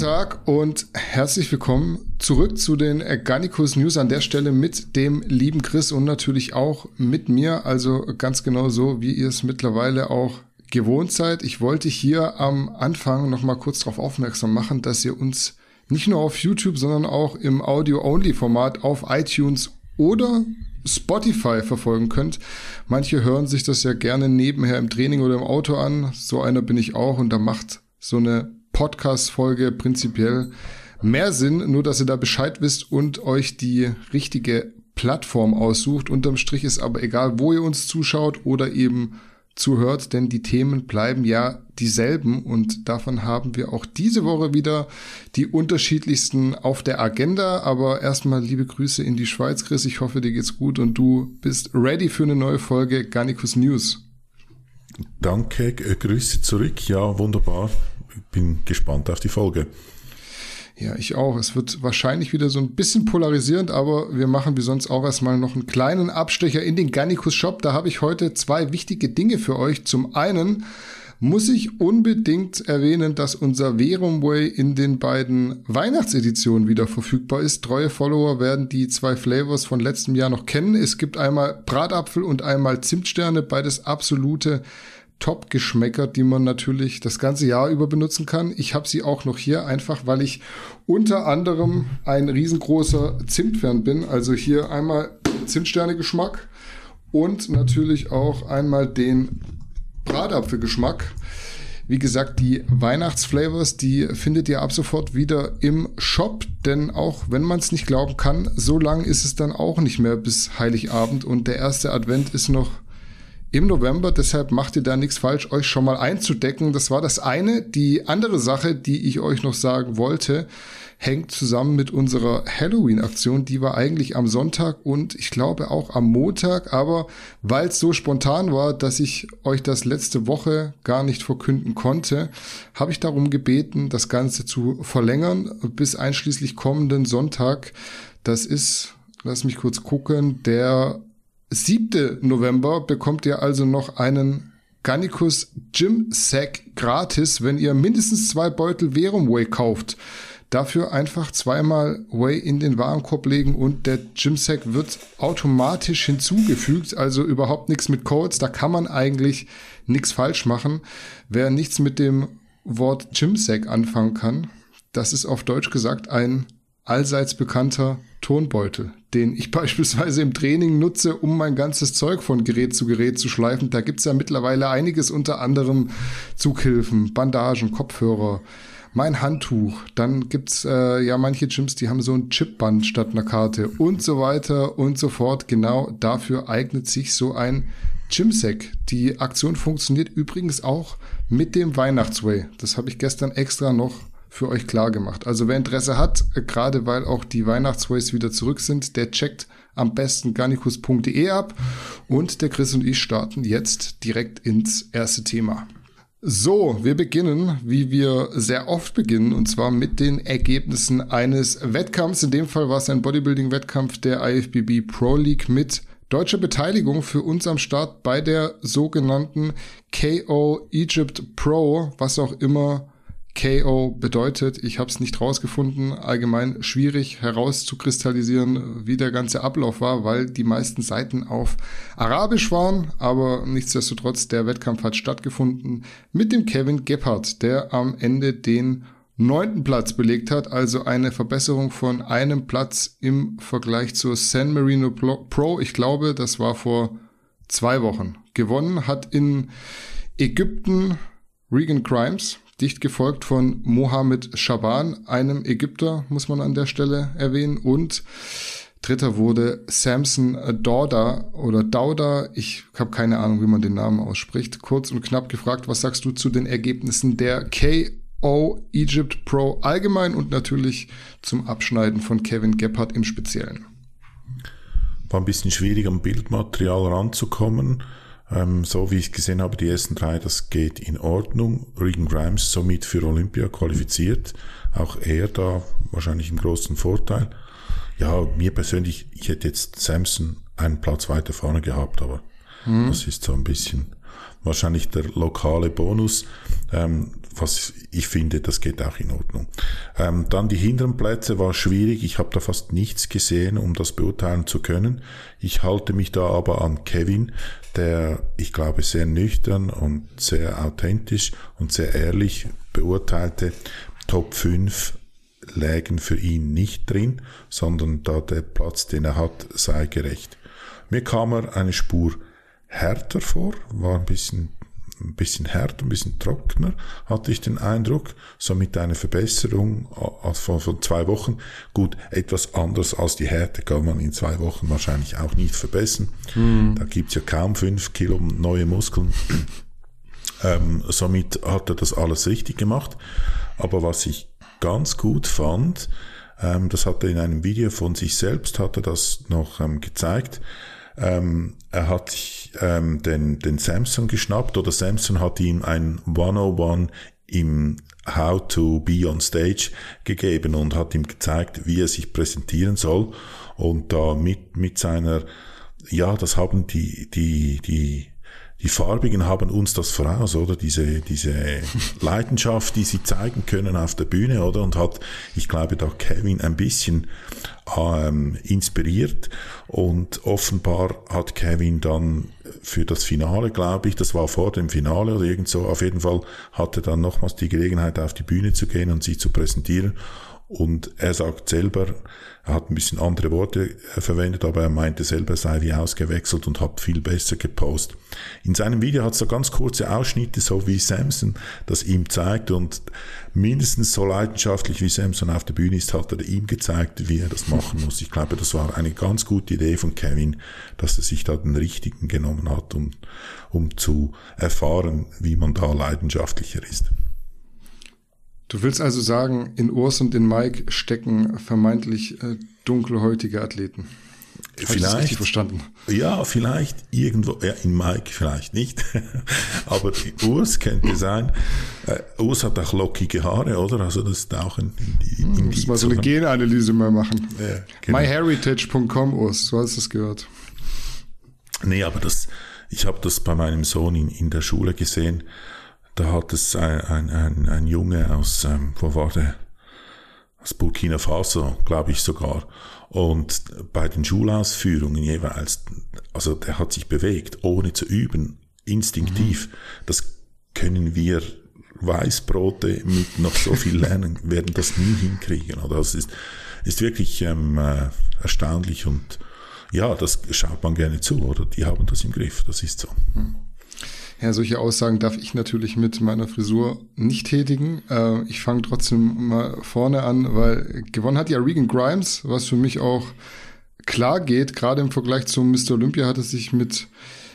Tag und herzlich willkommen zurück zu den GANNIKUS News an der Stelle mit dem lieben Chris und natürlich auch mit mir, also ganz genau so, wie ihr es mittlerweile auch gewohnt seid. Ich wollte hier am Anfang nochmal kurz darauf aufmerksam machen, dass ihr uns nicht nur auf YouTube, sondern auch im Audio-Only-Format auf iTunes oder Spotify verfolgen könnt. Manche hören sich das ja gerne nebenher im Training oder im Auto an. So einer bin ich auch und da macht so eine Podcast-Folge prinzipiell mehr Sinn, nur dass ihr da Bescheid wisst und euch die richtige Plattform aussucht. Unterm Strich ist aber egal, wo ihr uns zuschaut oder eben zuhört, denn die Themen bleiben ja dieselben und davon haben wir auch diese Woche wieder die unterschiedlichsten auf der Agenda. Aber erstmal liebe Grüße in die Schweiz, Chris. Ich hoffe, dir geht's gut und du bist ready für eine neue Folge GANNIKUS News. Danke, Grüße zurück. Ja, wunderbar. Bin gespannt auf die Folge. Ja, ich auch. Es wird wahrscheinlich wieder so ein bisschen polarisierend, aber wir machen wie sonst auch erstmal noch einen kleinen Abstecher in den GANNIKUS Shop. Da habe ich heute zwei wichtige Dinge für euch. Zum einen muss ich unbedingt erwähnen, dass unser Vérum Way in den beiden Weihnachtseditionen wieder verfügbar ist. Treue Follower werden die zwei Flavors von letztem Jahr noch kennen. Es gibt einmal Bratapfel und einmal Zimtsterne, beides absolute Top-Geschmäcker, die man natürlich das ganze Jahr über benutzen kann. Ich habe sie auch noch hier, einfach weil ich unter anderem ein riesengroßer Zimtfan bin. Also hier einmal Zimtsterne-Geschmack und natürlich auch einmal den Bratapfelgeschmack. Wie gesagt, die Weihnachtsflavors, die findet ihr ab sofort wieder im Shop, denn auch wenn man es nicht glauben kann, so lang ist es dann auch nicht mehr bis Heiligabend und der erste Advent ist noch im November, deshalb macht ihr da nichts falsch, euch schon mal einzudecken. Das war das eine. Die andere Sache, die ich euch noch sagen wollte, hängt zusammen mit unserer Halloween-Aktion. Die war eigentlich am Sonntag und ich glaube auch am Montag. Aber weil es so spontan war, dass ich euch das letzte Woche gar nicht verkünden konnte, habe ich darum gebeten, das Ganze zu verlängern bis einschließlich kommenden Sonntag. Das ist, lass mich kurz gucken, der 7. November bekommt ihr also noch einen GANNIKUS Gym-Sack gratis, wenn ihr mindestens 2 Beutel Vérum Way kauft. Dafür einfach zweimal Way in den Warenkorb legen und der Gym-Sack wird automatisch hinzugefügt. Also überhaupt nichts mit Codes, da kann man eigentlich nichts falsch machen. Wer nichts mit dem Wort Gym-Sack anfangen kann, das ist auf Deutsch gesagt ein allseits bekannter Tonbeutel, den ich beispielsweise im Training nutze, um mein ganzes Zeug von Gerät zu schleifen. Da gibt es ja mittlerweile einiges, unter anderem Zughilfen, Bandagen, Kopfhörer, mein Handtuch. Dann gibt es ja manche Gyms, die haben so ein Chipband statt einer Karte und so weiter und so fort. Genau dafür eignet sich so ein Gym-Sack. Die Aktion funktioniert übrigens auch mit dem Weihnachtsway. Das habe ich gestern extra noch für euch klar gemacht. Also wer Interesse hat, gerade weil auch die Weihnachtsways wieder zurück sind, der checkt am besten gannikus.de ab und der Chris und ich starten jetzt direkt ins erste Thema. So, wir beginnen, wie wir sehr oft beginnen, und zwar mit den Ergebnissen eines Wettkampfs. In dem Fall war es ein Bodybuilding-Wettkampf der IFBB Pro League mit deutsche Beteiligung für uns am Start bei der sogenannten KO Egypt Pro, was auch immer KO bedeutet. Ich habe es nicht rausgefunden. Allgemein schwierig herauszukristallisieren, wie der ganze Ablauf war, weil die meisten Seiten auf Arabisch waren. Aber nichtsdestotrotz, der Wettkampf hat stattgefunden mit dem Kevin Gebhardt, der am Ende den 9. Platz belegt hat. Also eine Verbesserung von einem Platz im Vergleich zur San Marino Pro. Ich glaube, das war vor 2 Wochen. Gewonnen hat in Ägypten Regan Grimes, dicht gefolgt von Mohamed Shaban, einem Ägypter, muss man an der Stelle erwähnen. Und dritter wurde Samson Dauda. Ich habe keine Ahnung, wie man den Namen ausspricht. Kurz und knapp gefragt, was sagst du zu den Ergebnissen der KO Egypt Pro allgemein und natürlich zum Abschneiden von Kevin Gebhardt im Speziellen? War ein bisschen schwierig, am Bildmaterial ranzukommen. So wie ich gesehen habe, die ersten 3, das geht in Ordnung. Regan Grimes somit für Olympia qualifiziert. Auch er da wahrscheinlich im großen Vorteil. Ja, mir persönlich, ich hätte jetzt Samson einen Platz weiter vorne gehabt, aber das ist so ein bisschen wahrscheinlich der lokale Bonus, was ich finde, das geht auch in Ordnung. Dann die hinteren Plätze war schwierig, ich habe da fast nichts gesehen, um das beurteilen zu können. Ich halte mich da aber an Kevin, der, ich glaube, sehr nüchtern und sehr authentisch und sehr ehrlich beurteilte. Top 5 lägen für ihn nicht drin, sondern da der Platz, den er hat, sei gerecht. Mir kam er eine Spur härter vor, war ein bisschen härter, ein bisschen trockener, hatte ich den Eindruck. Somit eine Verbesserung von 2 Wochen. Gut, etwas anders als die Härte kann man in 2 Wochen wahrscheinlich auch nicht verbessern. Da gibt es ja kaum 5 Kilo neue Muskeln. Somit hat er das alles richtig gemacht. Aber was ich ganz gut fand, das hat er in einem Video von sich selbst, hat er das noch gezeigt. Er hat sich den Samson geschnappt, oder Samson hat ihm ein 101 im How to be on Stage gegeben und hat ihm gezeigt, wie er sich präsentieren soll. Und da mit seiner, ja, das haben die Farbigen haben uns das voraus, oder? Diese Leidenschaft, die sie zeigen können auf der Bühne, oder? Und hat, ich glaube, da Kevin ein bisschen inspiriert. Und offenbar hat Kevin dann für das Finale, glaube ich, das war vor dem Finale oder irgend so, auf jeden Fall hatte dann nochmals die Gelegenheit, auf die Bühne zu gehen und sich zu präsentieren. Und er sagt selber, er hat ein bisschen andere Worte verwendet, aber er meinte selber, er sei wie ausgewechselt und hat viel besser gepostet. In seinem Video hat es da ganz kurze Ausschnitte, so wie Samson das ihm zeigt, und mindestens so leidenschaftlich wie Samson auf der Bühne ist, hat er ihm gezeigt, wie er das machen muss. Ich glaube, das war eine ganz gute Idee von Kevin, dass er sich da den Richtigen genommen hat, um zu erfahren, wie man da leidenschaftlicher ist. Du willst also sagen, in Urs und in Mike stecken vermeintlich dunkelhäutige Athleten. Vielleicht. Habe ich das richtig verstanden? Ja, vielleicht irgendwo. Ja, in Mike vielleicht nicht. Aber Urs könnte sein. Urs hat auch lockige Haare, oder? Also das ist auch in muss mal so eine Genanalyse mal machen. Ja, genau. MyHeritage.com, Urs, so hast du es gehört. Nee, aber ich habe das bei meinem Sohn in der Schule gesehen. Da hat es ein Junge aus, wo war der? Aus Burkina Faso, glaube ich sogar. Und bei den Schulausführungen jeweils, also der hat sich bewegt, ohne zu üben, instinktiv. Das können wir Weißbrote mit noch so viel lernen, werden das nie hinkriegen. Oder? Das ist wirklich erstaunlich, und ja, das schaut man gerne zu, oder? Die haben das im Griff, das ist so. Ja, solche Aussagen darf ich natürlich mit meiner Frisur nicht tätigen. Ich fange trotzdem mal vorne an, weil gewonnen hat ja Regan Grimes, was für mich auch klar geht. Gerade im Vergleich zum Mr. Olympia hat es sich mit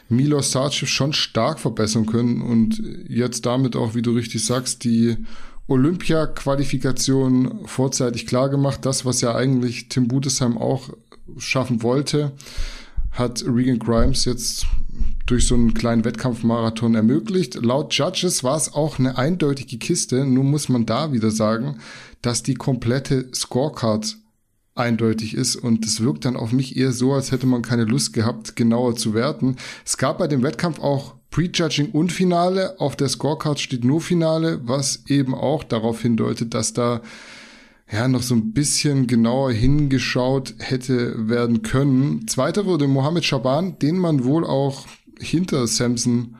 Milos Saatchi schon stark verbessern können. Und jetzt damit auch, wie du richtig sagst, die Olympia-Qualifikation vorzeitig klar gemacht. Das, was ja eigentlich Tim Butesheim auch schaffen wollte, hat Regan Grimes jetzt durch so einen kleinen Wettkampfmarathon ermöglicht. Laut Judges war es auch eine eindeutige Kiste. Nun muss man da wieder sagen, dass die komplette Scorecard eindeutig ist. Und das wirkt dann auf mich eher so, als hätte man keine Lust gehabt, genauer zu werten. Es gab bei dem Wettkampf auch Prejudging und Finale. Auf der Scorecard steht nur Finale, was eben auch darauf hindeutet, dass da ja noch so ein bisschen genauer hingeschaut hätte werden können. Zweiter wurde Mohamed Shaban, den man wohl auch hinter Samson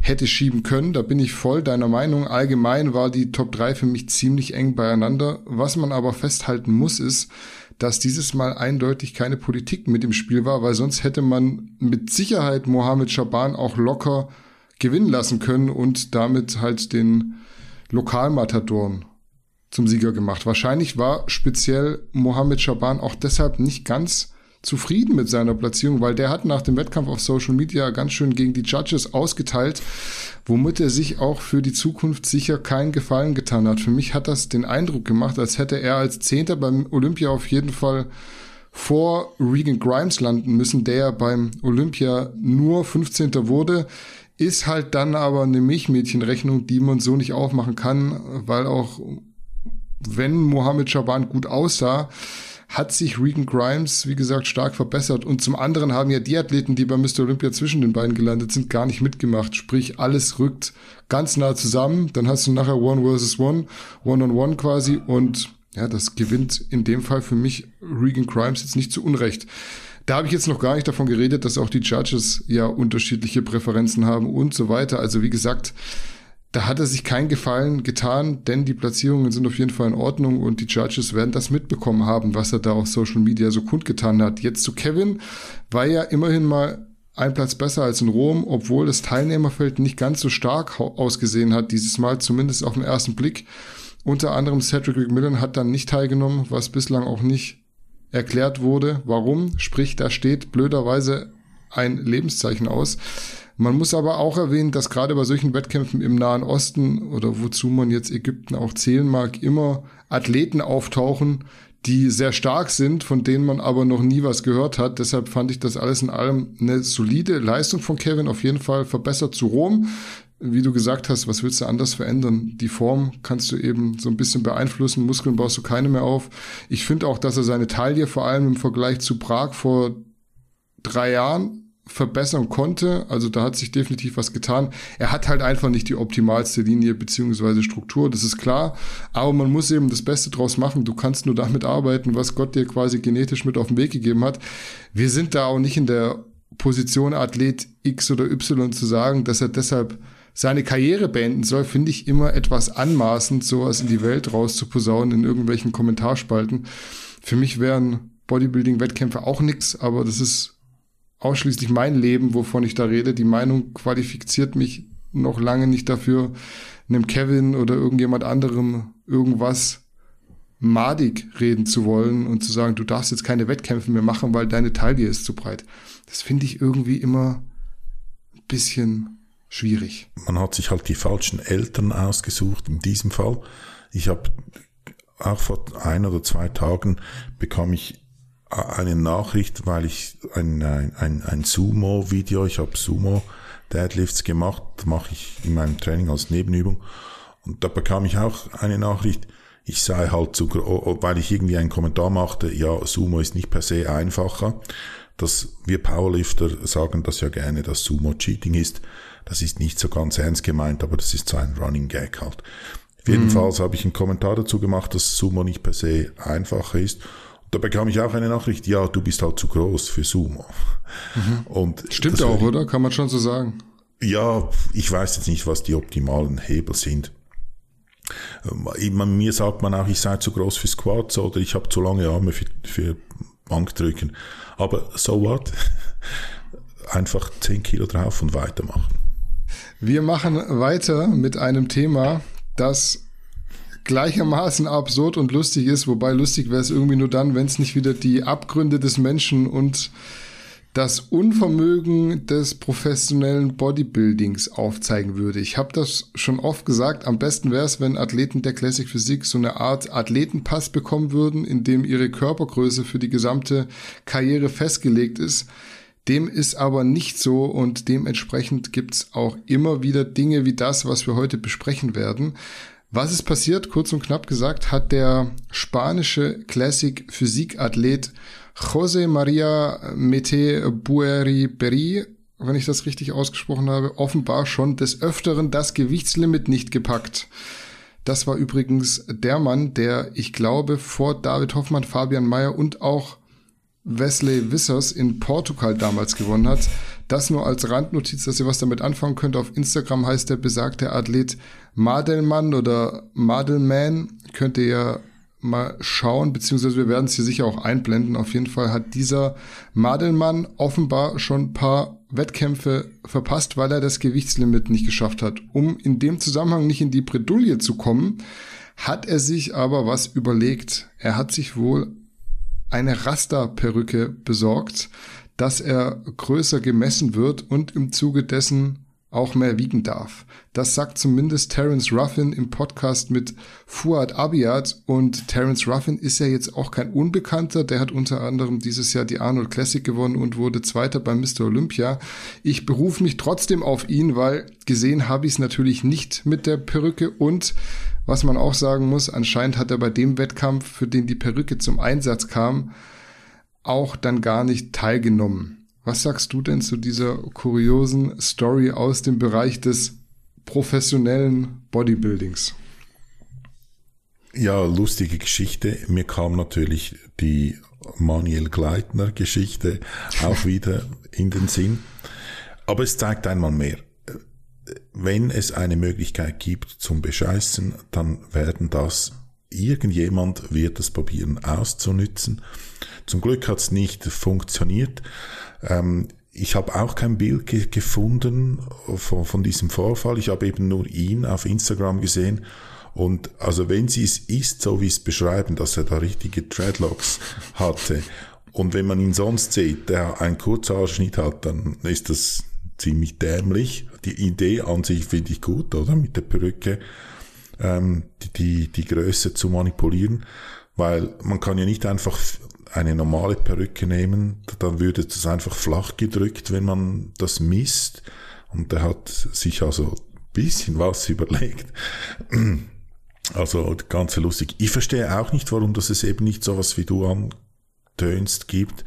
hätte schieben können. Da bin ich voll deiner Meinung. Allgemein war die Top 3 für mich ziemlich eng beieinander. Was man aber festhalten muss, ist, dass dieses Mal eindeutig keine Politik mit im Spiel war, weil sonst hätte man mit Sicherheit Mohamed Shaban auch locker gewinnen lassen können und damit halt den Lokalmatadoren zum Sieger gemacht. Wahrscheinlich war speziell Mohamed Shaban auch deshalb nicht ganz zufrieden mit seiner Platzierung, weil der hat nach dem Wettkampf auf Social Media ganz schön gegen die Judges ausgeteilt, womit er sich auch für die Zukunft sicher keinen Gefallen getan hat. Für mich hat das den Eindruck gemacht, als hätte er als 10. beim Olympia auf jeden Fall vor Regan Grimes landen müssen, der beim Olympia nur 15. wurde. Ist halt dann aber eine Milchmädchenrechnung, die man so nicht aufmachen kann, weil auch wenn Mohamed Shaban gut aussah, hat sich Regan Grimes, wie gesagt, stark verbessert. Und zum anderen haben ja die Athleten, die bei Mr. Olympia zwischen den beiden gelandet sind, gar nicht mitgemacht. Sprich, alles rückt ganz nah zusammen. Dann hast du nachher One versus One, One-on-One quasi. Und ja, das gewinnt in dem Fall für mich Regan Grimes jetzt nicht zu Unrecht. Da habe ich jetzt noch gar nicht davon geredet, dass auch die Judges ja unterschiedliche Präferenzen haben und so weiter. Also wie gesagt, da hat er sich keinen Gefallen getan, denn die Platzierungen sind auf jeden Fall in Ordnung und die Judges werden das mitbekommen haben, was er da auf Social Media so kundgetan hat. Jetzt zu Kevin, war ja immerhin mal ein Platz besser als in Rom, obwohl das Teilnehmerfeld nicht ganz so stark ausgesehen hat, dieses Mal zumindest auf den ersten Blick. Unter anderem Cedric McMillan hat dann nicht teilgenommen, was bislang auch nicht erklärt wurde. Warum? Sprich, da steht blöderweise ein Lebenszeichen aus. Man muss aber auch erwähnen, dass gerade bei solchen Wettkämpfen im Nahen Osten oder wozu man jetzt Ägypten auch zählen mag, immer Athleten auftauchen, die sehr stark sind, von denen man aber noch nie was gehört hat. Deshalb fand ich das alles in allem eine solide Leistung von Kevin, auf jeden Fall verbessert zu Rom. Wie du gesagt hast, was willst du anders verändern? Die Form kannst du eben so ein bisschen beeinflussen, Muskeln baust du keine mehr auf. Ich finde auch, dass er seine Taille vor allem im Vergleich zu Prag vor 3 Jahren verbessern konnte, also da hat sich definitiv was getan. Er hat halt einfach nicht die optimalste Linie bzw. Struktur, das ist klar, aber man muss eben das Beste draus machen. Du kannst nur damit arbeiten, was Gott dir quasi genetisch mit auf den Weg gegeben hat. Wir sind da auch nicht in der Position, Athlet X oder Y zu sagen, dass er deshalb seine Karriere beenden soll, finde ich immer etwas anmaßend, sowas in die Welt rauszuposaunen in irgendwelchen Kommentarspalten. Für mich wären Bodybuilding-Wettkämpfe auch nichts, aber das ist ausschließlich mein Leben, wovon ich da rede. Die Meinung qualifiziert mich noch lange nicht dafür, einem Kevin oder irgendjemand anderem irgendwas madig reden zu wollen und zu sagen, du darfst jetzt keine Wettkämpfe mehr machen, weil deine Taille ist zu breit. Das finde ich irgendwie immer ein bisschen schwierig. Man hat sich halt die falschen Eltern ausgesucht in diesem Fall. Ich habe auch vor 1 oder 2 Tagen bekam ich eine Nachricht, weil ich ein Sumo-Video, ich habe Sumo-Deadlifts gemacht, mache ich in meinem Training als Nebenübung. Und da bekam ich auch eine Nachricht, ich sei halt zu, weil ich irgendwie einen Kommentar machte, ja, Sumo ist nicht per se einfacher. Dass wir Powerlifter sagen das ja gerne, dass Sumo Cheating ist. Das ist nicht so ganz ernst gemeint, aber das ist so ein Running Gag halt. Jedenfalls habe ich einen Kommentar dazu gemacht, dass Sumo nicht per se einfacher ist. Da bekam ich auch eine Nachricht, ja, du bist halt zu groß für Sumo. Mhm. Und stimmt auch, oder? Kann man schon so sagen. Ja, ich weiß jetzt nicht, was die optimalen Hebel sind. Mir sagt man auch, ich sei zu groß für Squats oder ich habe zu lange Arme für Bankdrücken. Aber so what? Einfach 10 Kilo drauf und weitermachen. Wir machen weiter mit einem Thema, das gleichermaßen absurd und lustig ist, wobei lustig wäre es irgendwie nur dann, wenn es nicht wieder die Abgründe des Menschen und das Unvermögen des professionellen Bodybuildings aufzeigen würde. Ich habe das schon oft gesagt, am besten wäre es, wenn Athleten der Classic Physik so eine Art Athletenpass bekommen würden, in dem ihre Körpergröße für die gesamte Karriere festgelegt ist. Dem ist aber nicht so und dementsprechend gibt es auch immer wieder Dinge wie das, was wir heute besprechen werden. Was ist passiert? Kurz und knapp gesagt, hat der spanische Classic-Physik-Athlet Jose Maria Mete Bueriberi, wenn ich das richtig ausgesprochen habe, offenbar schon des Öfteren das Gewichtslimit nicht gepackt. Das war übrigens der Mann, der, ich glaube, vor David Hoffmann, Fabian Mayer und auch Wesley Wissers in Portugal damals gewonnen hat. Das nur als Randnotiz, dass ihr was damit anfangen könnt. Auf Instagram heißt der besagte Athlet Madelman oder Madelman. Könnt ihr ja mal schauen, beziehungsweise wir werden es hier sicher auch einblenden. Auf jeden Fall hat dieser Madelman offenbar schon ein paar Wettkämpfe verpasst, weil er das Gewichtslimit nicht geschafft hat. Um in dem Zusammenhang nicht in die Bredouille zu kommen, hat er sich aber was überlegt. Er hat sich wohl eine Rasta-Perücke besorgt, dass er größer gemessen wird und im Zuge dessen auch mehr wiegen darf. Das sagt zumindest Terence Ruffin im Podcast mit Fuad Abiyad und Terence Ruffin ist ja jetzt auch kein Unbekannter, der hat unter anderem dieses Jahr die Arnold Classic gewonnen und wurde Zweiter beim Mr. Olympia. Ich berufe mich trotzdem auf ihn, weil gesehen habe ich es natürlich nicht mit der Perücke und Was man auch sagen muss, anscheinend hat er bei dem Wettkampf, für den die Perücke zum Einsatz kam, auch dann gar nicht teilgenommen. Was sagst du denn zu dieser kuriosen Story aus dem Bereich des professionellen Bodybuildings? Ja, lustige Geschichte. Mir kam natürlich die Manuel-Gleitner-Geschichte auch wieder in den Sinn. Aber es zeigt einmal mehr, wenn es eine Möglichkeit gibt zum Bescheißen, dann werden das, irgendjemand wird es probieren auszunützen. Zum Glück hat es nicht funktioniert. Ich habe auch kein Bild gefunden von diesem Vorfall. Ich habe eben nur ihn auf Instagram gesehen. Und also wenn sie es ist, so wie es beschreiben, dass er da richtige Dreadlocks hatte, und wenn man ihn sonst sieht, der einen Kurzhaarschnitt hat, dann ist das ziemlich dämlich. Die Idee an sich finde ich gut, oder? Mit der Perücke die Größe zu manipulieren, weil man kann ja nicht einfach eine normale Perücke nehmen, dann würde das einfach flach gedrückt, wenn man das misst. Und der hat sich also ein bisschen was überlegt. Also ganz lustig. Ich verstehe auch nicht, warum das es eben nicht sowas wie du antönst gibt,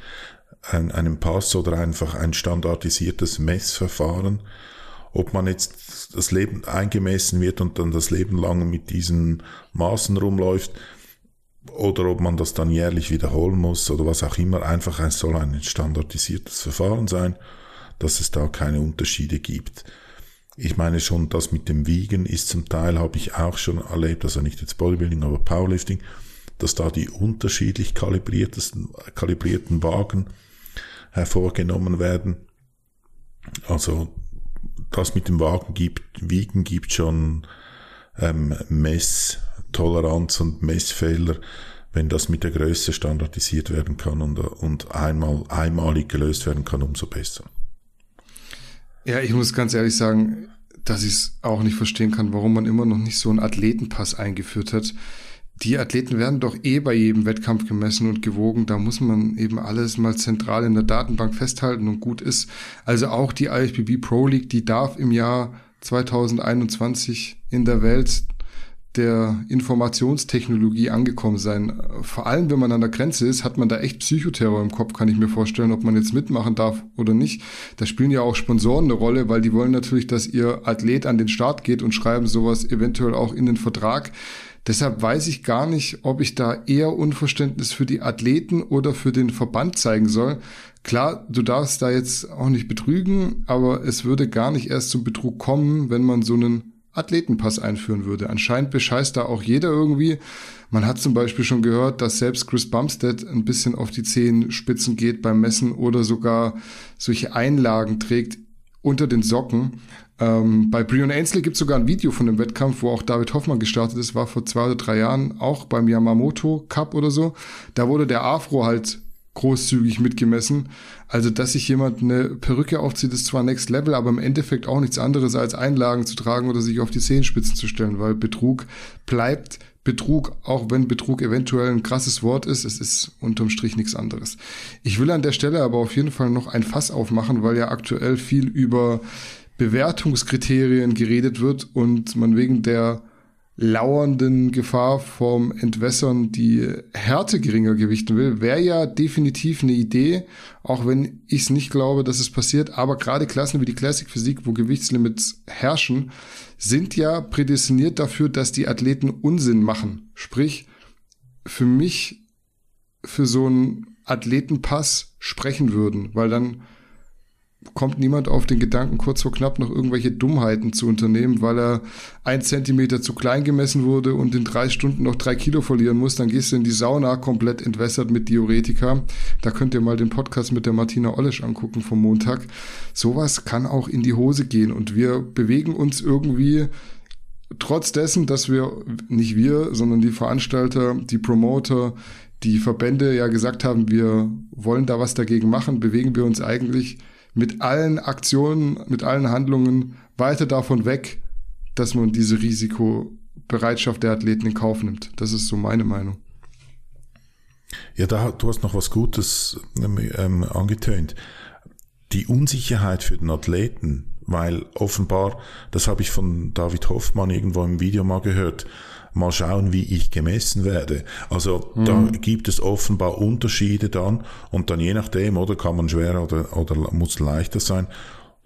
einen Pass oder einfach ein standardisiertes Messverfahren. Ob man jetzt das Leben eingemessen wird und dann das Leben lang mit diesen Maßen rumläuft oder ob man das dann jährlich wiederholen muss oder was auch immer, einfach es soll ein standardisiertes Verfahren sein, dass es da keine Unterschiede gibt. Ich meine schon, das mit dem Wiegen ist zum Teil, habe ich auch schon erlebt, also nicht jetzt Bodybuilding, aber Powerlifting, dass da die unterschiedlich kalibrierten Wagen hervorgenommen werden. Also das mit dem Wiegen gibt schon Messtoleranz und Messfehler, wenn das mit der Größe standardisiert werden kann und einmalig gelöst werden kann, umso besser. Ja, ich muss ganz ehrlich sagen, dass ich es auch nicht verstehen kann, warum man immer noch nicht so einen Athletenpass eingeführt hat. Die Athleten werden doch eh bei jedem Wettkampf gemessen und gewogen. Da muss man eben alles mal zentral in der Datenbank festhalten und gut ist. Also auch die IFBB Pro League, die darf im Jahr 2021 in der Welt der Informationstechnologie angekommen sein. Vor allem, wenn man an der Grenze ist, hat man da echt Psychoterror im Kopf, kann ich mir vorstellen, ob man jetzt mitmachen darf oder nicht. Da spielen ja auch Sponsoren eine Rolle, weil die wollen natürlich, dass ihr Athlet an den Start geht und schreiben sowas eventuell auch in den Vertrag. Deshalb weiß ich gar nicht, ob ich da eher Unverständnis für die Athleten oder für den Verband zeigen soll. Klar, du darfst da jetzt auch nicht betrügen, aber es würde gar nicht erst zum Betrug kommen, wenn man so einen Athletenpass einführen würde. Anscheinend bescheißt da auch jeder irgendwie. Man hat zum Beispiel schon gehört, dass selbst Chris Bumstead ein bisschen auf die Zehenspitzen geht beim Messen oder sogar solche Einlagen trägt unter den Socken. Bei Breon Ansley gibt es sogar ein Video von dem Wettkampf, wo auch David Hoffmann gestartet ist, war vor 2 oder 3 Jahren auch beim Yamamoto Cup oder so. Da wurde der Afro halt großzügig mitgemessen. Also, dass sich jemand eine Perücke aufzieht, ist zwar Next Level, aber im Endeffekt auch nichts anderes als Einlagen zu tragen oder sich auf die Zehenspitzen zu stellen, weil Betrug bleibt Betrug, auch wenn Betrug eventuell ein krasses Wort ist. Es ist unterm Strich nichts anderes. Ich will an der Stelle aber auf jeden Fall noch ein Fass aufmachen, weil ja aktuell viel über Bewertungskriterien geredet wird und man wegen der lauernden Gefahr vom Entwässern die Härte geringer gewichten will, wäre ja definitiv eine Idee, auch wenn ich es nicht glaube, dass es passiert. Aber gerade Klassen wie die Classic Physik, wo Gewichtslimits herrschen, sind ja prädestiniert dafür, dass die Athleten Unsinn machen. Sprich, für mich, für so einen Athletenpass sprechen würden, weil dann kommt niemand auf den Gedanken, kurz vor knapp noch irgendwelche Dummheiten zu unternehmen, weil er 1 Zentimeter zu klein gemessen wurde und in 3 Stunden noch 3 Kilo verlieren muss. Dann gehst du in die Sauna, komplett entwässert mit Diuretika. Da könnt ihr mal den Podcast mit der Martina Ollesch angucken vom Montag. Sowas kann auch in die Hose gehen und wir bewegen uns irgendwie trotz dessen, dass wir, sondern die Veranstalter, die Promoter, die Verbände ja gesagt haben, wir wollen da was dagegen machen, bewegen wir uns eigentlich mit allen Aktionen, mit allen Handlungen weiter davon weg, dass man diese Risikobereitschaft der Athleten in Kauf nimmt. Das ist so meine Meinung. Ja, du hast noch was Gutes angetönt. Die Unsicherheit für den Athleten, weil offenbar, das habe ich von David Hoffmann irgendwo im Video mal gehört, mal schauen, wie ich gemessen werde. Also da gibt es offenbar Unterschiede dann und dann je nachdem, oder kann man schwerer oder muss leichter sein.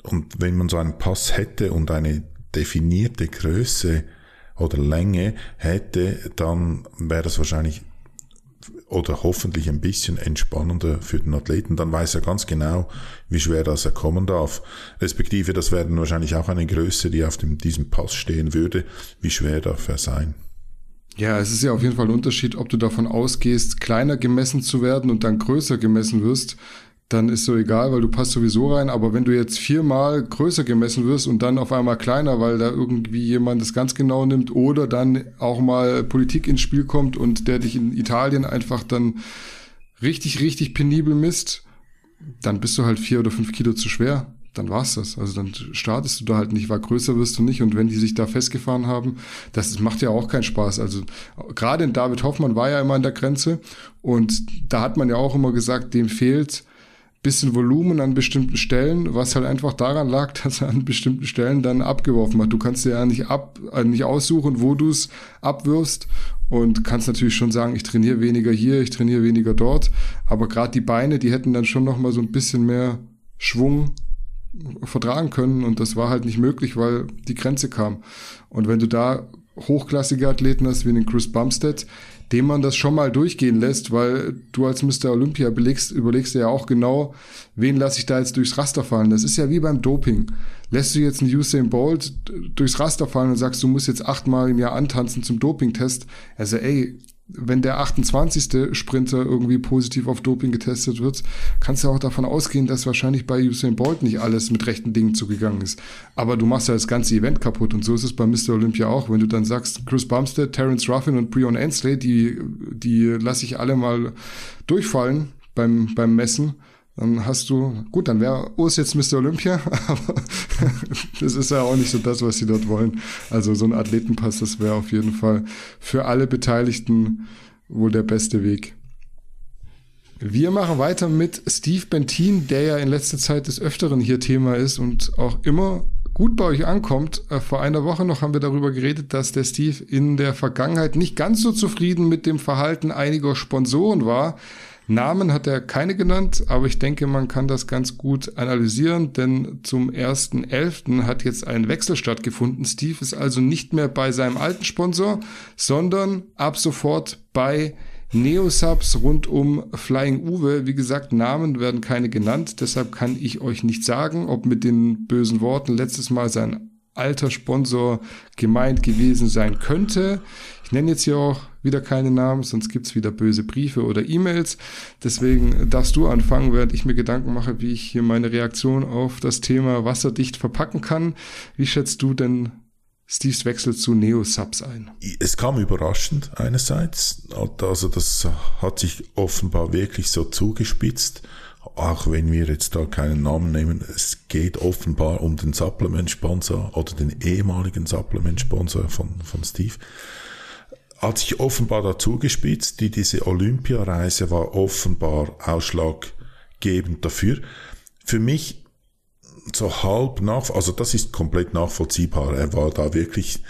Und wenn man so einen Pass hätte und eine definierte Größe oder Länge hätte, dann wäre das wahrscheinlich oder hoffentlich ein bisschen entspannender für den Athleten, dann weiß er ganz genau, wie schwer das er kommen darf. Respektive, das wäre wahrscheinlich auch eine Größe, die auf diesem Pass stehen würde, wie schwer darf er sein. Ja, es ist ja auf jeden Fall ein Unterschied, ob du davon ausgehst, kleiner gemessen zu werden und dann größer gemessen wirst, dann ist so egal, weil du passt sowieso rein. Aber wenn du jetzt 4-mal größer gemessen wirst und dann auf einmal kleiner, weil da irgendwie jemand das ganz genau nimmt oder dann auch mal Politik ins Spiel kommt und der dich in Italien einfach dann richtig, richtig penibel misst, dann bist du halt 4 oder 5 Kilo zu schwer. Dann war's das. Also dann startest du da halt nicht, weil größer wirst du nicht. Und wenn die sich da festgefahren haben, das macht ja auch keinen Spaß. Also gerade in David Hoffmann war ja immer an der Grenze und da hat man ja auch immer gesagt, dem fehlt bisschen Volumen an bestimmten Stellen, was halt einfach daran lag, dass er an bestimmten Stellen dann abgeworfen hat. Du kannst dir ja nicht aussuchen, wo du es abwirfst und kannst natürlich schon sagen, ich trainiere weniger hier, ich trainiere weniger dort, aber gerade die Beine, die hätten dann schon nochmal so ein bisschen mehr Schwung vertragen können und das war halt nicht möglich, weil die Grenze kam. Und wenn du da hochklassige Athleten hast, wie den Chris Bumstead, dem man das schon mal durchgehen lässt, weil du als Mr. Olympia überlegst ja auch genau, wen lasse ich da jetzt durchs Raster fallen. Das ist ja wie beim Doping. Lässt du jetzt einen Usain Bolt durchs Raster fallen und sagst, du musst jetzt 8-mal im Jahr antanzen zum Dopingtest. Also ey, wenn der 28. Sprinter irgendwie positiv auf Doping getestet wird, kannst du auch davon ausgehen, dass wahrscheinlich bei Usain Bolt nicht alles mit rechten Dingen zugegangen ist. Aber du machst ja das ganze Event kaputt und so ist es bei Mr. Olympia auch. Wenn du dann sagst, Chris Bumstead, Terence Ruffin und Breon Ansley, die lasse ich alle mal durchfallen beim Messen, dann hast du, gut, dann wäre Urs jetzt Mr. Olympia, aber das ist ja auch nicht so das, was sie dort wollen. Also so ein Athletenpass, das wäre auf jeden Fall für alle Beteiligten wohl der beste Weg. Wir machen weiter mit Steve Bentin, der ja in letzter Zeit des Öfteren hier Thema ist und auch immer gut bei euch ankommt. Vor einer Woche noch haben wir darüber geredet, dass der Steve in der Vergangenheit nicht ganz so zufrieden mit dem Verhalten einiger Sponsoren war. Namen hat er keine genannt, aber ich denke, man kann das ganz gut analysieren, denn zum 1.11. hat jetzt ein Wechsel stattgefunden. Steve ist also nicht mehr bei seinem alten Sponsor, sondern ab sofort bei Neosubs rund um Flying Uwe. Wie gesagt, Namen werden keine genannt, deshalb kann ich euch nicht sagen, ob mit den bösen Worten letztes Mal sein alter Sponsor gemeint gewesen sein könnte. Ich nenne jetzt hier auch wieder keine Namen, sonst gibt es wieder böse Briefe oder E-Mails. Deswegen darfst du anfangen, während ich mir Gedanken mache, wie ich hier meine Reaktion auf das Thema wasserdicht verpacken kann. Wie schätzt du denn Steves Wechsel zu Neosubs ein? Es kam überraschend einerseits. Also das hat sich offenbar wirklich so zugespitzt. Auch wenn wir jetzt da keinen Namen nehmen, es geht offenbar um den Supplement-Sponsor oder den ehemaligen Supplement-Sponsor von Steve. Hat sich offenbar dazu gespitzt, diese Olympiareise war offenbar ausschlaggebend dafür. Für mich so halb also das ist komplett nachvollziehbar. Er war da wirklich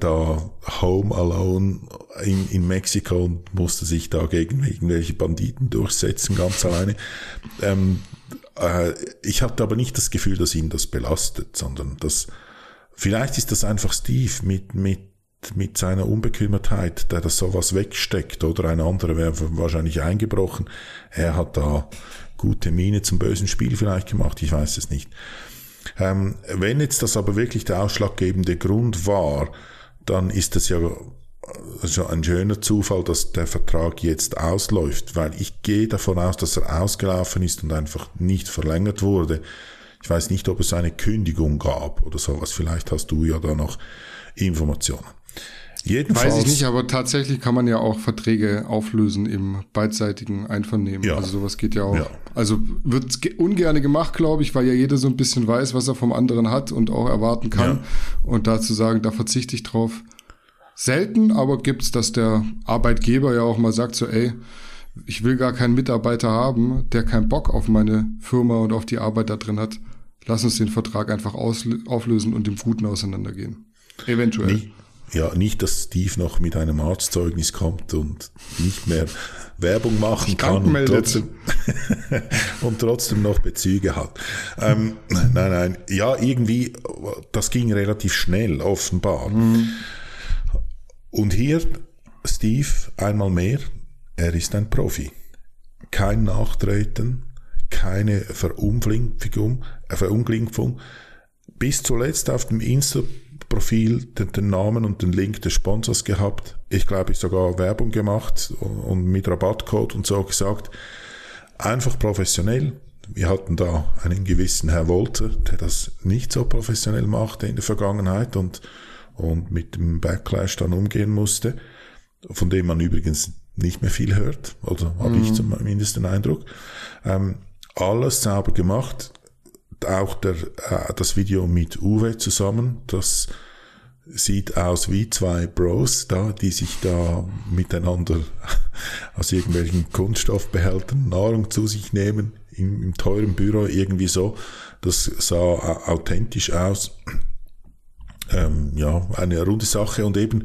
da home alone in Mexiko und musste sich da gegen irgendwelche Banditen durchsetzen, ganz alleine. Ich hatte aber nicht das Gefühl, dass ihn das belastet, sondern vielleicht ist das einfach Steve mit seiner Unbekümmertheit, der das sowas wegsteckt, oder ein anderer wäre wahrscheinlich eingebrochen. Er hat da gute Miene zum bösen Spiel vielleicht gemacht, ich weiß es nicht. Wenn jetzt das aber wirklich der ausschlaggebende Grund war, dann ist das ja ein schöner Zufall, dass der Vertrag jetzt ausläuft, weil ich gehe davon aus, dass er ausgelaufen ist und einfach nicht verlängert wurde. Ich weiß nicht, ob es eine Kündigung gab oder sowas, vielleicht hast du ja da noch Informationen. Jedenfalls, weiß ich nicht, aber tatsächlich kann man ja auch Verträge auflösen im beidseitigen Einvernehmen. Ja. Also sowas geht ja auch. Ja. Also wird ungern gemacht, glaube ich, weil ja jeder so ein bisschen weiß, was er vom anderen hat und auch erwarten kann. Ja. Und da zu sagen, da verzichte ich drauf. Selten, aber gibt's, dass der Arbeitgeber ja auch mal sagt so, ey, ich will gar keinen Mitarbeiter haben, der keinen Bock auf meine Firma und auf die Arbeit da drin hat. lass uns den Vertrag einfach auflösen und im Guten auseinandergehen. Eventuell. Nicht, dass Steve noch mit einem Arztzeugnis kommt und nicht mehr Werbung machen kann und trotzdem noch Bezüge hat. Irgendwie, das ging relativ schnell, offenbar. Mhm. Und hier, Steve, einmal mehr, er ist ein Profi. Kein Nachtreten, keine Verunglimpfung. Bis zuletzt auf dem Insta-Profil den Namen und den Link des Sponsors gehabt. Ich glaube, ich sogar Werbung gemacht und mit Rabattcode und so gesagt. Einfach professionell. Wir hatten da einen gewissen Herr Wolter, der das nicht so professionell machte in der Vergangenheit und mit dem Backlash dann umgehen musste, von dem man übrigens nicht mehr viel hört, oder habe ich zumindest den Eindruck. Alles sauber gemacht, auch das Video mit Uwe zusammen, das sieht aus wie zwei Bros, die sich da miteinander aus irgendwelchen Kunststoffbehältern Nahrung zu sich nehmen, im teuren Büro irgendwie so. Das sah authentisch aus. Eine runde Sache und eben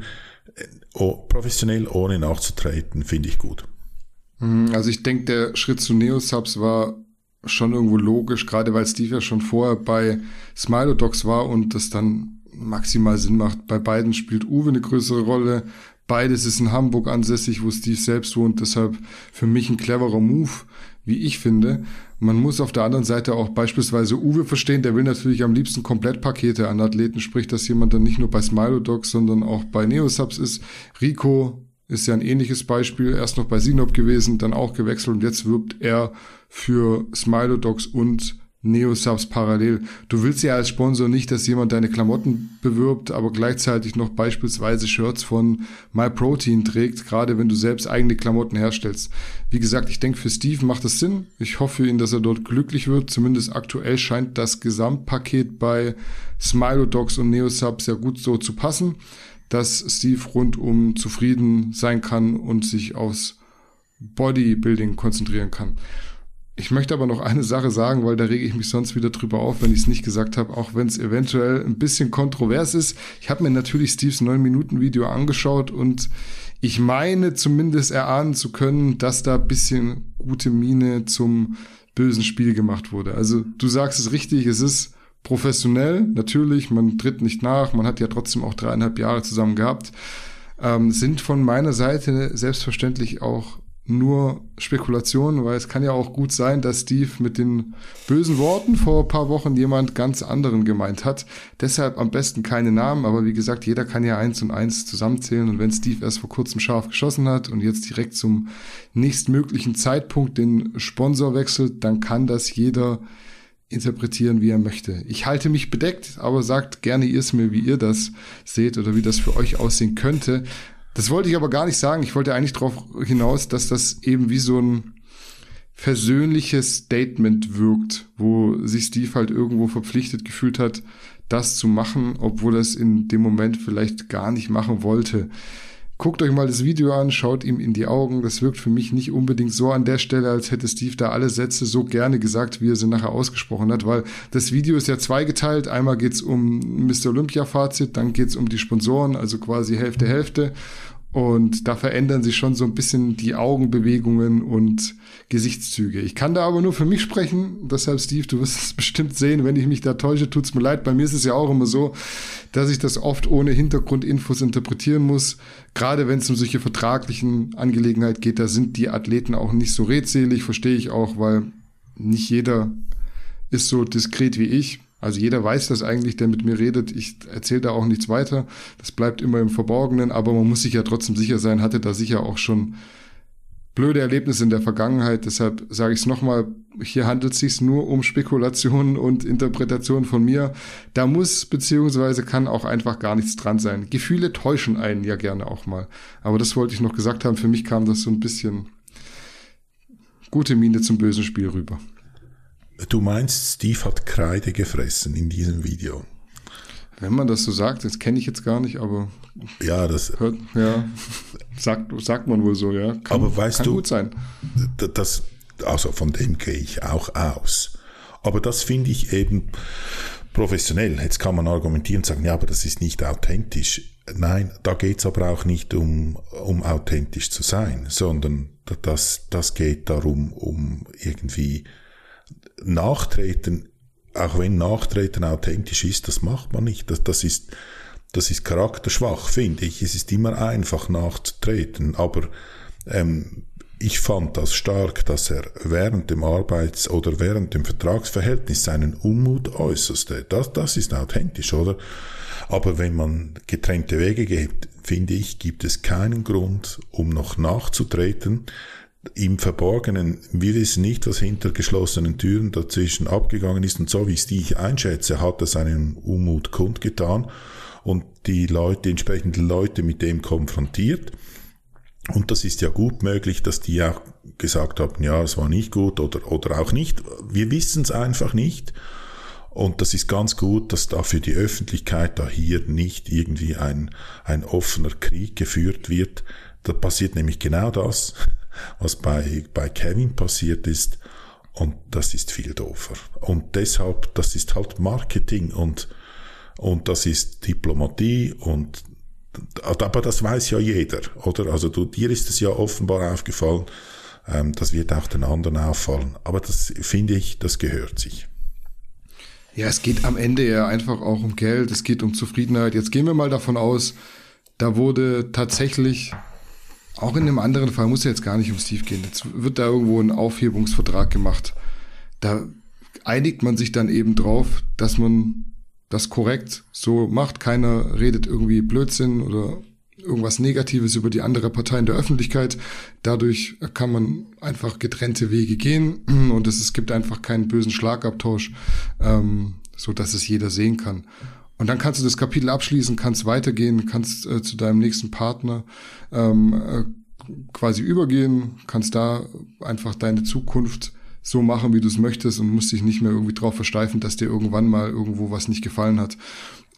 professionell, ohne nachzutreten, finde ich gut. Also ich denke, der Schritt zu Neosubs war schon irgendwo logisch, gerade weil Steve ja schon vorher bei Smilodogs war und das dann maximal Sinn macht. Bei beiden spielt Uwe eine größere Rolle. Beides ist in Hamburg ansässig, wo Steve selbst wohnt. Deshalb für mich ein cleverer Move, wie ich finde. Man muss auf der anderen Seite auch beispielsweise Uwe verstehen, der will natürlich am liebsten Komplettpakete an Athleten, sprich, dass jemand dann nicht nur bei Smilodogs, sondern auch bei Neosubs ist. Rico ist ja ein ähnliches Beispiel, erst noch bei Sinop gewesen, dann auch gewechselt und jetzt wirbt er für Smilodogs und Neosubs parallel. Du willst ja als Sponsor nicht, dass jemand deine Klamotten bewirbt, aber gleichzeitig noch beispielsweise Shirts von MyProtein trägt, gerade wenn du selbst eigene Klamotten herstellst. Wie gesagt, ich denke, für Steve macht das Sinn. Ich hoffe für ihn, dass er dort glücklich wird. Zumindest aktuell scheint das Gesamtpaket bei Smilodogs und Neosubs ja gut so zu passen, dass Steve rundum zufrieden sein kann und sich aufs Bodybuilding konzentrieren kann. Ich möchte aber noch eine Sache sagen, weil da rege ich mich sonst wieder drüber auf, wenn ich es nicht gesagt habe, auch wenn es eventuell ein bisschen kontrovers ist. Ich habe mir natürlich Steves 9-Minuten-Video angeschaut und ich meine zumindest erahnen zu können, dass da ein bisschen gute Miene zum bösen Spiel gemacht wurde. Also du sagst es richtig, es ist professionell, natürlich, man tritt nicht nach, man hat ja trotzdem auch 3,5 Jahre zusammen gehabt, sind von meiner Seite selbstverständlich auch nur Spekulationen, weil es kann ja auch gut sein, dass Steve mit den bösen Worten vor ein paar Wochen jemand ganz anderen gemeint hat. Deshalb am besten keine Namen, aber wie gesagt, jeder kann ja 1 und 1 zusammenzählen und wenn Steve erst vor kurzem scharf geschossen hat und jetzt direkt zum nächstmöglichen Zeitpunkt den Sponsor wechselt, dann kann das jeder interpretieren, wie er möchte. Ich halte mich bedeckt, aber sagt gerne ihr es mir, wie ihr das seht oder wie das für euch aussehen könnte. Das wollte ich aber gar nicht sagen. Ich wollte eigentlich darauf hinaus, dass das eben wie so ein versöhnliches Statement wirkt, wo sich Steve halt irgendwo verpflichtet gefühlt hat, das zu machen, obwohl er es in dem Moment vielleicht gar nicht machen wollte. Guckt euch mal das Video an, schaut ihm in die Augen. Das wirkt für mich nicht unbedingt so an der Stelle, als hätte Steve da alle Sätze so gerne gesagt, wie er sie nachher ausgesprochen hat, weil das Video ist ja zweigeteilt. Einmal geht's um Mr. Olympia-Fazit, dann geht's um die Sponsoren, also quasi Hälfte, Hälfte. Und da verändern sich schon so ein bisschen die Augenbewegungen und Gesichtszüge. Ich kann da aber nur für mich sprechen. Deshalb, Steve, du wirst es bestimmt sehen. Wenn ich mich da täusche, tut's mir leid. Bei mir ist es ja auch immer so, dass ich das oft ohne Hintergrundinfos interpretieren muss. Gerade wenn es um solche vertraglichen Angelegenheiten geht, da sind die Athleten auch nicht so redselig. Verstehe ich auch, weil nicht jeder ist so diskret wie ich. Also jeder weiß das eigentlich, der mit mir redet. Ich erzähle da auch nichts weiter. Das bleibt immer im Verborgenen. Aber man muss sich ja trotzdem sicher sein, hatte da sicher auch schon blöde Erlebnisse in der Vergangenheit. Deshalb sage ich es nochmal, hier handelt es sich nur um Spekulationen und Interpretationen von mir. Da muss bzw. kann auch einfach gar nichts dran sein. Gefühle täuschen einen ja gerne auch mal. Aber das wollte ich noch gesagt haben. Für mich kam das so ein bisschen gute Miene zum bösen Spiel rüber. Du meinst, Steve hat Kreide gefressen in diesem Video. Wenn man das so sagt, das kenne ich jetzt gar nicht, aber ja, sagt man wohl so, ja. Kann gut sein. Das, also von dem gehe ich auch aus. Aber das finde ich eben professionell. Jetzt kann man argumentieren und sagen, ja, aber das ist nicht authentisch. Nein, da geht es aber auch nicht um authentisch zu sein, sondern das geht darum, um irgendwie nachtreten. Auch wenn Nachtreten authentisch ist, das macht man nicht. Das ist charakterschwach, finde ich. Es ist immer einfach nachzutreten, aber ich fand das stark, dass er während dem Arbeits- oder während dem Vertragsverhältnis seinen Unmut äußerte. Das ist authentisch, oder? Aber wenn man getrennte Wege geht, finde ich, gibt es keinen Grund, um noch nachzutreten. Im Verborgenen, wir wissen nicht, was hinter geschlossenen Türen dazwischen abgegangen ist, und so wie es die ich einschätze, hat er seinen Unmut kundgetan und die entsprechenden Leute mit dem konfrontiert. Und das ist ja gut möglich, dass die auch gesagt haben, ja, es war nicht gut oder auch nicht. Wir wissen es einfach nicht. Und das ist ganz gut, dass da für die Öffentlichkeit da hier nicht irgendwie ein offener Krieg geführt wird. Da passiert nämlich genau das, was bei Kevin passiert ist, und das ist viel doofer. Und deshalb, das ist halt Marketing und das ist Diplomatie, und aber das weiß ja jeder, oder? Also dir ist es ja offenbar aufgefallen, das wird auch den anderen auffallen, aber das finde ich, das gehört sich. Ja, es geht am Ende ja einfach auch um Geld, es geht um Zufriedenheit. Jetzt gehen wir mal davon aus, da wurde tatsächlich... Auch in einem anderen Fall, muss ja jetzt gar nicht um Steve gehen, jetzt wird da irgendwo ein Aufhebungsvertrag gemacht. Da einigt man sich dann eben drauf, dass man das korrekt so macht. Keiner redet irgendwie Blödsinn oder irgendwas Negatives über die andere Partei in der Öffentlichkeit. Dadurch kann man einfach getrennte Wege gehen und es gibt einfach keinen bösen Schlagabtausch, so dass es jeder sehen kann. Und dann kannst du das Kapitel abschließen, kannst weitergehen, kannst zu deinem nächsten Partner quasi übergehen, kannst da einfach deine Zukunft so machen, wie du es möchtest, und musst dich nicht mehr irgendwie drauf versteifen, dass dir irgendwann mal irgendwo was nicht gefallen hat.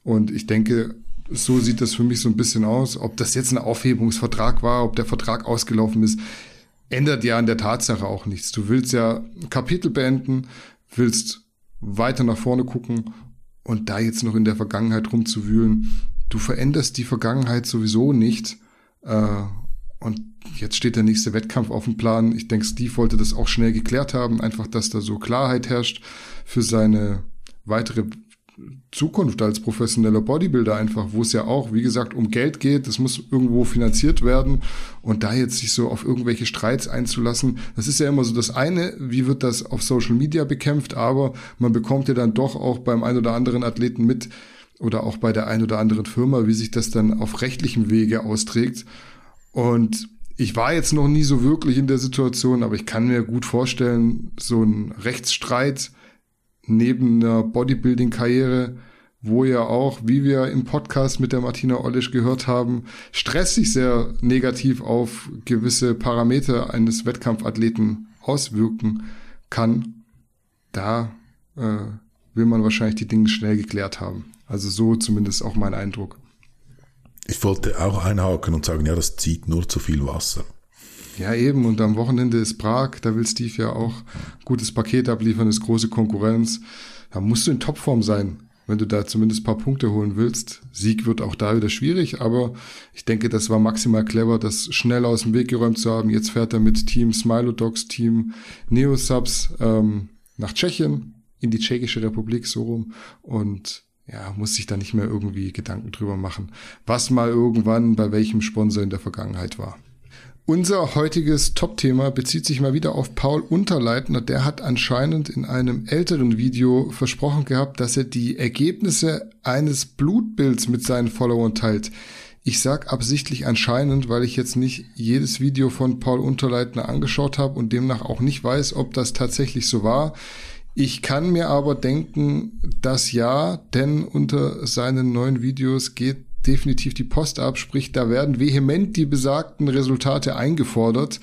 Und ich denke, so sieht das für mich so ein bisschen aus. Ob das jetzt ein Aufhebungsvertrag war, ob der Vertrag ausgelaufen ist, ändert ja an der Tatsache auch nichts. Du willst ja ein Kapitel beenden, willst weiter nach vorne gucken. Und da jetzt noch in der Vergangenheit rumzuwühlen, du veränderst die Vergangenheit sowieso nicht. Und jetzt steht der nächste Wettkampf auf dem Plan. Ich denke, Steve wollte das auch schnell geklärt haben. Einfach, dass da so Klarheit herrscht für seine weitere Zukunft als professioneller Bodybuilder einfach, wo es ja auch, wie gesagt, um Geld geht. Das muss irgendwo finanziert werden. Und da jetzt sich so auf irgendwelche Streits einzulassen, das ist ja immer so das eine, wie wird das auf Social Media bekämpft, aber man bekommt ja dann doch auch beim ein oder anderen Athleten mit oder auch bei der ein oder anderen Firma, wie sich das dann auf rechtlichem Wege austrägt. Und ich war jetzt noch nie so wirklich in der Situation, aber ich kann mir gut vorstellen, so ein Rechtsstreit neben einer Bodybuilding-Karriere, wo ja auch, wie wir im Podcast mit der Martina Ollesch gehört haben, Stress sich sehr negativ auf gewisse Parameter eines Wettkampfathleten auswirken kann, da will man wahrscheinlich die Dinge schnell geklärt haben. Also so zumindest auch mein Eindruck. Ich wollte auch einhaken und sagen, ja, das zieht nur zu viel Wasser. Ja, eben. Und am Wochenende ist Prag. Da will Steve ja auch ein gutes Paket abliefern, ist große Konkurrenz. Da musst du in Topform sein, wenn du da zumindest ein paar Punkte holen willst. Sieg wird auch da wieder schwierig, aber ich denke, das war maximal clever, das schnell aus dem Weg geräumt zu haben. Jetzt fährt er mit Team Smilodogs, Team Neosubs nach Tschechien, in die Tschechische Republik, so rum. Und ja, muss sich da nicht mehr irgendwie Gedanken drüber machen, was mal irgendwann bei welchem Sponsor in der Vergangenheit war. Unser heutiges Top-Thema bezieht sich mal wieder auf Paul Unterleitner. Der hat anscheinend in einem älteren Video versprochen gehabt, dass er die Ergebnisse eines Blutbilds mit seinen Followern teilt. Ich sag absichtlich anscheinend, weil ich jetzt nicht jedes Video von Paul Unterleitner angeschaut habe und demnach auch nicht weiß, ob das tatsächlich so war. Ich kann mir aber denken, dass ja, denn unter seinen neuen Videos geht definitiv die Post ab, sprich, da werden vehement die besagten Resultate eingefordert.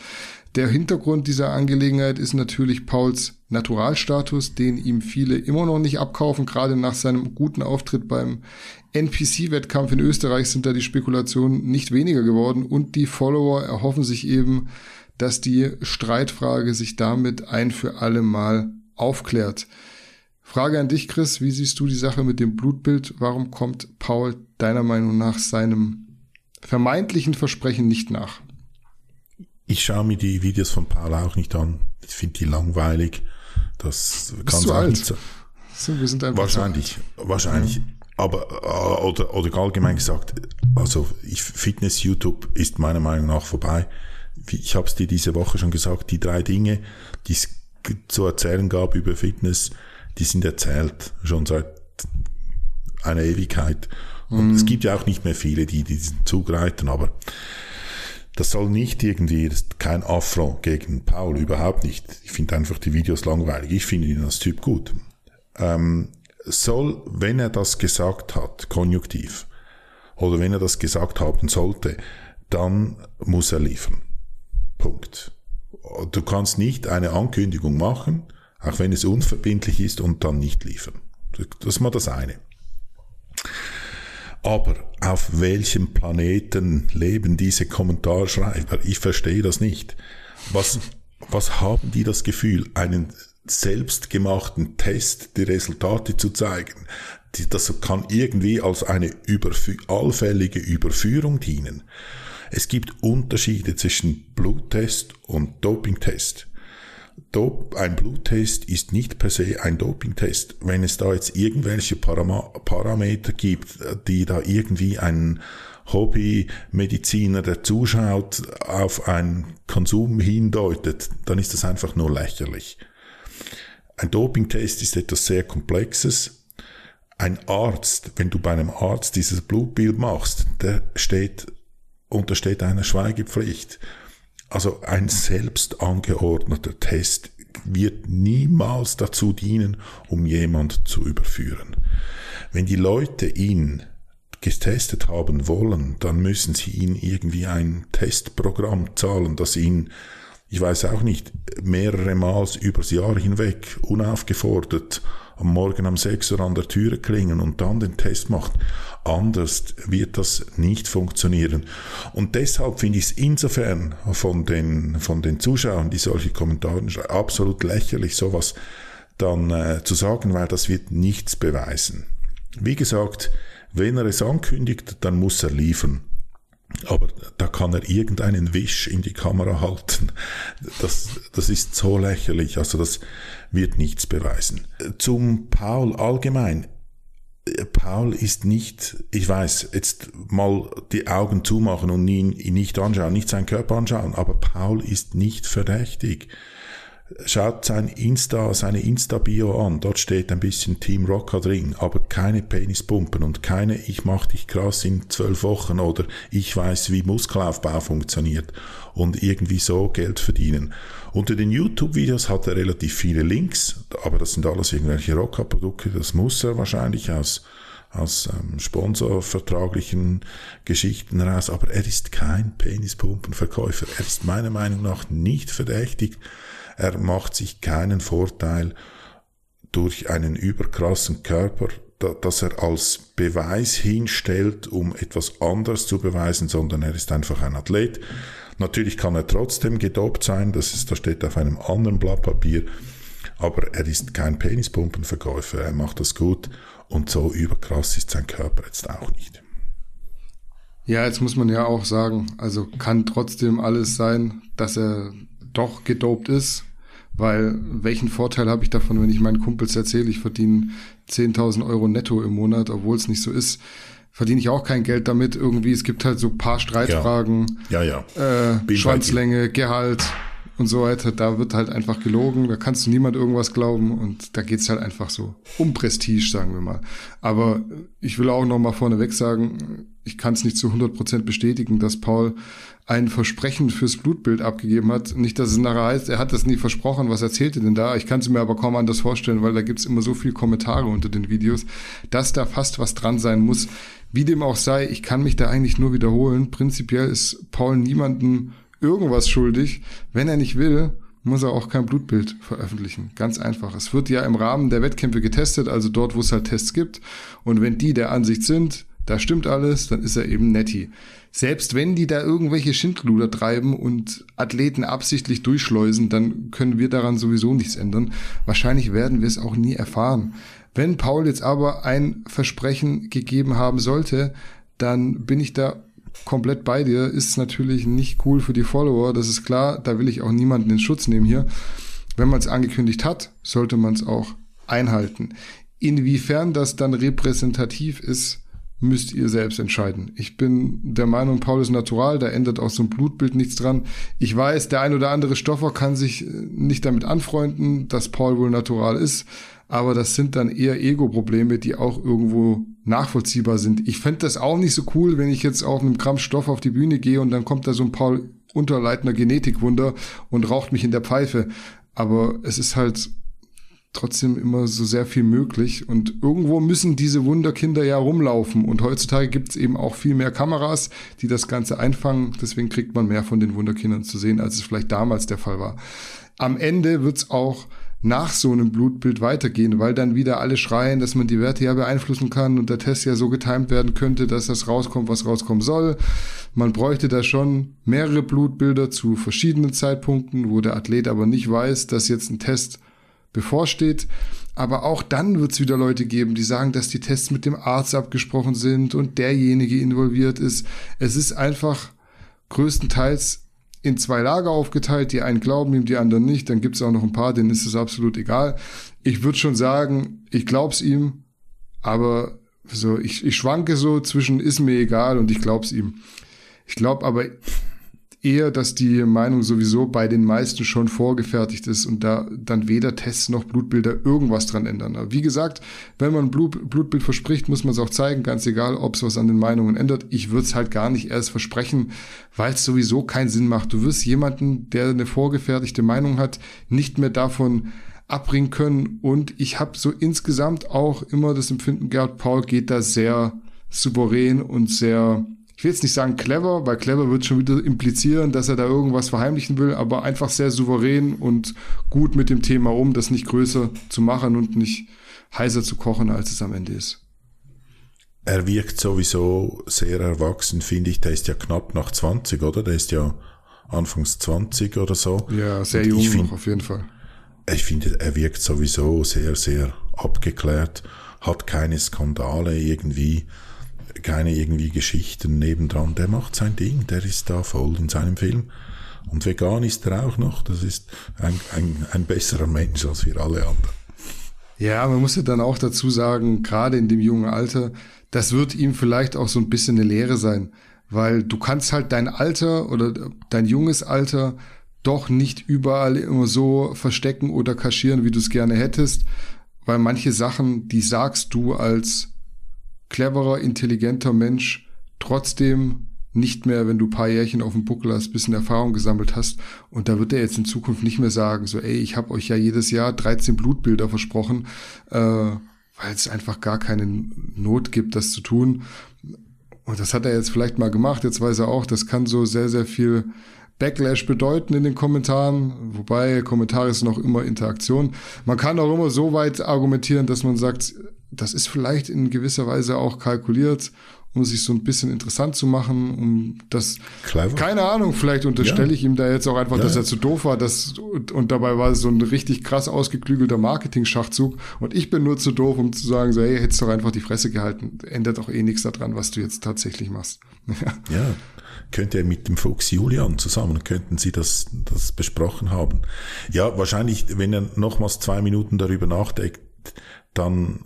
Der Hintergrund dieser Angelegenheit ist natürlich Pauls Naturalstatus, den ihm viele immer noch nicht abkaufen. Gerade nach seinem guten Auftritt beim NPC-Wettkampf in Österreich sind da die Spekulationen nicht weniger geworden, und die Follower erhoffen sich eben, dass die Streitfrage sich damit ein für alle Mal aufklärt. Frage an dich, Chris, wie siehst du die Sache mit dem Blutbild? Warum kommt Paul deiner Meinung nach seinem vermeintlichen Versprechen nicht nach? Ich schaue mir die Videos von Paul auch nicht an. Ich finde die langweilig. Das kann zu alt. Nicht so. So, wir sind wahrscheinlich. Aber oder allgemein gesagt, also Fitness YouTube ist meiner Meinung nach vorbei. Ich habe es dir diese Woche schon gesagt, die drei Dinge, die es zu erzählen gab über Fitness, die sind erzählt schon seit einer Ewigkeit. Und es gibt ja auch nicht mehr viele, die diesen Zug reiten, aber das soll nicht irgendwie, das ist kein Affront gegen Paul, überhaupt nicht. Ich finde einfach die Videos langweilig. Ich finde ihn als Typ gut. Soll, wenn er das gesagt hat, konjunktiv, oder wenn er das gesagt haben sollte, dann muss er liefern. Punkt. Du kannst nicht eine Ankündigung machen, auch wenn es unverbindlich ist, und dann nicht liefern. Das ist mal das eine. Aber auf welchem Planeten leben diese Kommentarschreiber? Ich verstehe das nicht. Was haben die das Gefühl, einen selbstgemachten Test die Resultate zu zeigen? Das kann irgendwie als eine allfällige Überführung dienen. Es gibt Unterschiede zwischen Bluttest und Dopingtest. Ein Bluttest ist nicht per se ein Dopingtest. Wenn es da jetzt irgendwelche Parameter gibt, die da irgendwie ein Hobbymediziner, der zuschaut, auf einen Konsum hindeutet, dann ist das einfach nur lächerlich. Ein Dopingtest ist etwas sehr Komplexes. Ein Arzt, wenn du bei einem Arzt dieses Blutbild machst, der untersteht einer Schweigepflicht. Also ein selbst angeordneter Test wird niemals dazu dienen, um jemand zu überführen. Wenn die Leute ihn getestet haben wollen, dann müssen sie ihn irgendwie ein Testprogramm zahlen, das ihn, ich weiß auch nicht, mehrere Mal übers Jahr hinweg unaufgefordert am Morgen um 6 Uhr an der Türe klingen und dann den Test macht. Anders wird das nicht funktionieren. Und deshalb finde ich es insofern von den Zuschauern, die solche Kommentare schreiben, absolut lächerlich, sowas dann zu sagen, weil das wird nichts beweisen. Wie gesagt, wenn er es ankündigt, dann muss er liefern. Aber da kann er irgendeinen Wisch in die Kamera halten. Das ist so lächerlich. Also das wird nichts beweisen. Zum Paul allgemein. Paul ist nicht, ich weiß, jetzt mal die Augen zumachen und ihn nicht anschauen, nicht seinen Körper anschauen, aber Paul ist nicht verdächtig. Schaut seine Insta-Bio an, dort steht ein bisschen Team Rocker drin, aber keine Penispumpen und keine ich mach dich krass in 12 Wochen oder ich weiß, wie Muskelaufbau funktioniert und irgendwie so Geld verdienen. Unter den YouTube-Videos hat er relativ viele Links, aber das sind alles irgendwelche Rocker-Produkte, das muss er wahrscheinlich aus sponsorvertraglichen Geschichten raus, aber er ist kein Penispumpenverkäufer, er ist meiner Meinung nach nicht verdächtig. Er macht sich keinen Vorteil durch einen überkrassen Körper, dass er als Beweis hinstellt, um etwas anderes zu beweisen, sondern er ist einfach ein Athlet. Natürlich kann er trotzdem gedopt sein, das steht auf einem anderen Blatt Papier, aber er ist kein Penispumpenverkäufer, er macht das gut und so überkrass ist sein Körper jetzt auch nicht. Ja, jetzt muss man ja auch sagen, also kann trotzdem alles sein, dass er doch gedopt ist, weil welchen Vorteil habe ich davon, wenn ich meinen Kumpels erzähle, ich verdiene 10.000 Euro netto im Monat, obwohl es nicht so ist, verdiene ich auch kein Geld damit irgendwie. Es gibt halt so ein paar Streitfragen, Schwanzlänge, Gehalt und so weiter. Da wird halt einfach gelogen, da kannst du niemand irgendwas glauben und da geht es halt einfach so um Prestige, sagen wir mal. Aber ich will auch noch mal vorneweg sagen, ich kann es nicht zu 100% bestätigen, dass Paul ein Versprechen fürs Blutbild abgegeben hat. Nicht, dass es nachher heißt, er hat das nie versprochen, was erzählt er denn da? Ich kann es mir aber kaum anders vorstellen, weil da gibt es immer so viele Kommentare unter den Videos, dass da fast was dran sein muss. Wie dem auch sei, ich kann mich da eigentlich nur wiederholen. Prinzipiell ist Paul niemandem irgendwas schuldig. Wenn er nicht will, muss er auch kein Blutbild veröffentlichen. Ganz einfach. Es wird ja im Rahmen der Wettkämpfe getestet, also dort, wo es halt Tests gibt. Und wenn die der Ansicht sind, da stimmt alles, dann ist er eben Netti. Selbst wenn die da irgendwelche Schindluder treiben und Athleten absichtlich durchschleusen, dann können wir daran sowieso nichts ändern. Wahrscheinlich werden wir es auch nie erfahren. Wenn Paul jetzt aber ein Versprechen gegeben haben sollte, dann bin ich da komplett bei dir. Ist natürlich nicht cool für die Follower, das ist klar. Da will ich auch niemanden in Schutz nehmen hier. Wenn man es angekündigt hat, sollte man es auch einhalten. Inwiefern das dann repräsentativ ist, müsst ihr selbst entscheiden. Ich bin der Meinung, Paul ist natural, da ändert auch so ein Blutbild nichts dran. Ich weiß, der ein oder andere Stoffer kann sich nicht damit anfreunden, dass Paul wohl natural ist, aber das sind dann eher Ego-Probleme, die auch irgendwo nachvollziehbar sind. Ich fände das auch nicht so cool, wenn ich jetzt auf einem Gramm Stoff auf die Bühne gehe und dann kommt da so ein Paul Unterleitner Genetikwunder und raucht mich in der Pfeife. Aber es ist halt trotzdem immer so sehr viel möglich und irgendwo müssen diese Wunderkinder ja rumlaufen und heutzutage gibt's eben auch viel mehr Kameras, die das Ganze einfangen, deswegen kriegt man mehr von den Wunderkindern zu sehen, als es vielleicht damals der Fall war. Am Ende wird's auch nach so einem Blutbild weitergehen, weil dann wieder alle schreien, dass man die Werte ja beeinflussen kann und der Test ja so getimed werden könnte, dass das rauskommt, was rauskommen soll. Man bräuchte da schon mehrere Blutbilder zu verschiedenen Zeitpunkten, wo der Athlet aber nicht weiß, dass jetzt ein Test bevorsteht. Aber auch dann wird es wieder Leute geben, die sagen, dass die Tests mit dem Arzt abgesprochen sind und derjenige involviert ist. Es ist einfach größtenteils in zwei Lager aufgeteilt, die einen glauben ihm, die anderen nicht. Dann gibt es auch noch ein paar, denen ist es absolut egal. Ich würde schon sagen, ich glaub's ihm, aber so ich schwanke so zwischen ist mir egal und ich glaub's ihm. Ich glaube aber eher, dass die Meinung sowieso bei den meisten schon vorgefertigt ist und da dann weder Tests noch Blutbilder irgendwas dran ändern. Aber wie gesagt, wenn man ein Blutbild verspricht, muss man es auch zeigen, ganz egal, ob es was an den Meinungen ändert. Ich würde es halt gar nicht erst versprechen, weil es sowieso keinen Sinn macht. Du wirst jemanden, der eine vorgefertigte Meinung hat, nicht mehr davon abbringen können. Und ich habe so insgesamt auch immer das Empfinden gehabt, Paul geht da sehr souverän und sehr... Ich will jetzt nicht sagen clever, weil clever wird schon wieder implizieren, dass er da irgendwas verheimlichen will, aber einfach sehr souverän und gut mit dem Thema um, das nicht größer zu machen und nicht heißer zu kochen, als es am Ende ist. Er wirkt sowieso sehr erwachsen, finde ich. Der ist ja knapp nach 20, oder? Der ist ja anfangs 20 oder so. Ja, sehr jung noch, auf jeden Fall. Ich finde, er wirkt sowieso sehr, sehr abgeklärt, hat keine Skandale irgendwie. Keine irgendwie Geschichten nebendran, der macht sein Ding, der ist da voll in seinem Film. Und vegan ist er auch noch, das ist ein besserer Mensch als wir alle anderen. Ja, man muss ja dann auch dazu sagen, gerade in dem jungen Alter, das wird ihm vielleicht auch so ein bisschen eine Lehre sein, weil du kannst halt dein Alter oder dein junges Alter doch nicht überall immer so verstecken oder kaschieren, wie du es gerne hättest, weil manche Sachen, die sagst du als cleverer, intelligenter Mensch trotzdem nicht mehr, wenn du ein paar Jährchen auf dem Buckel hast, ein bisschen Erfahrung gesammelt hast. Und da wird er jetzt in Zukunft nicht mehr sagen, so, ey, ich habe euch ja jedes Jahr 13 Blutbilder versprochen, weil es einfach gar keine Not gibt, das zu tun. Und das hat er jetzt vielleicht mal gemacht. Jetzt weiß er auch, das kann so sehr, sehr viel Backlash bedeuten in den Kommentaren, wobei Kommentare ist noch immer Interaktion. Man kann auch immer so weit argumentieren, dass man sagt, das ist vielleicht in gewisser Weise auch kalkuliert, um sich so ein bisschen interessant zu machen, um das, clever. Keine Ahnung, vielleicht unterstelle ich ihm da jetzt auch einfach, dass er zu doof war, und dabei war es so ein richtig krass ausgeklügelter Marketing-Schachzug und ich bin nur zu doof, um zu sagen, so, hey, hättest doch einfach die Fresse gehalten, ändert doch eh nichts daran, was du jetzt tatsächlich machst. Ja. Könnte er mit dem Fuchs Julian zusammen, könnten sie das besprochen haben. Ja, wahrscheinlich, wenn er nochmals 2 Minuten darüber nachdenkt, dann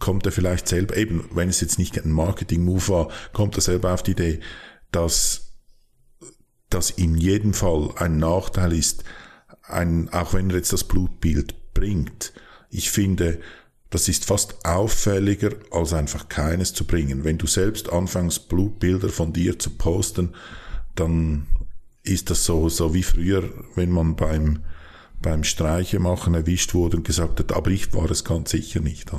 kommt er vielleicht selber, eben, wenn es jetzt nicht ein Marketing-Move war, kommt er selber auf die Idee, dass das in jedem Fall ein Nachteil ist, auch wenn er jetzt das Blutbild bringt. Ich finde, das ist fast auffälliger, als einfach keines zu bringen. Wenn du selbst anfängst, Blutbilder von dir zu posten, dann ist das so wie früher, wenn man beim Streichemachen erwischt wurde und gesagt hat, aber ich war es ganz sicher nicht.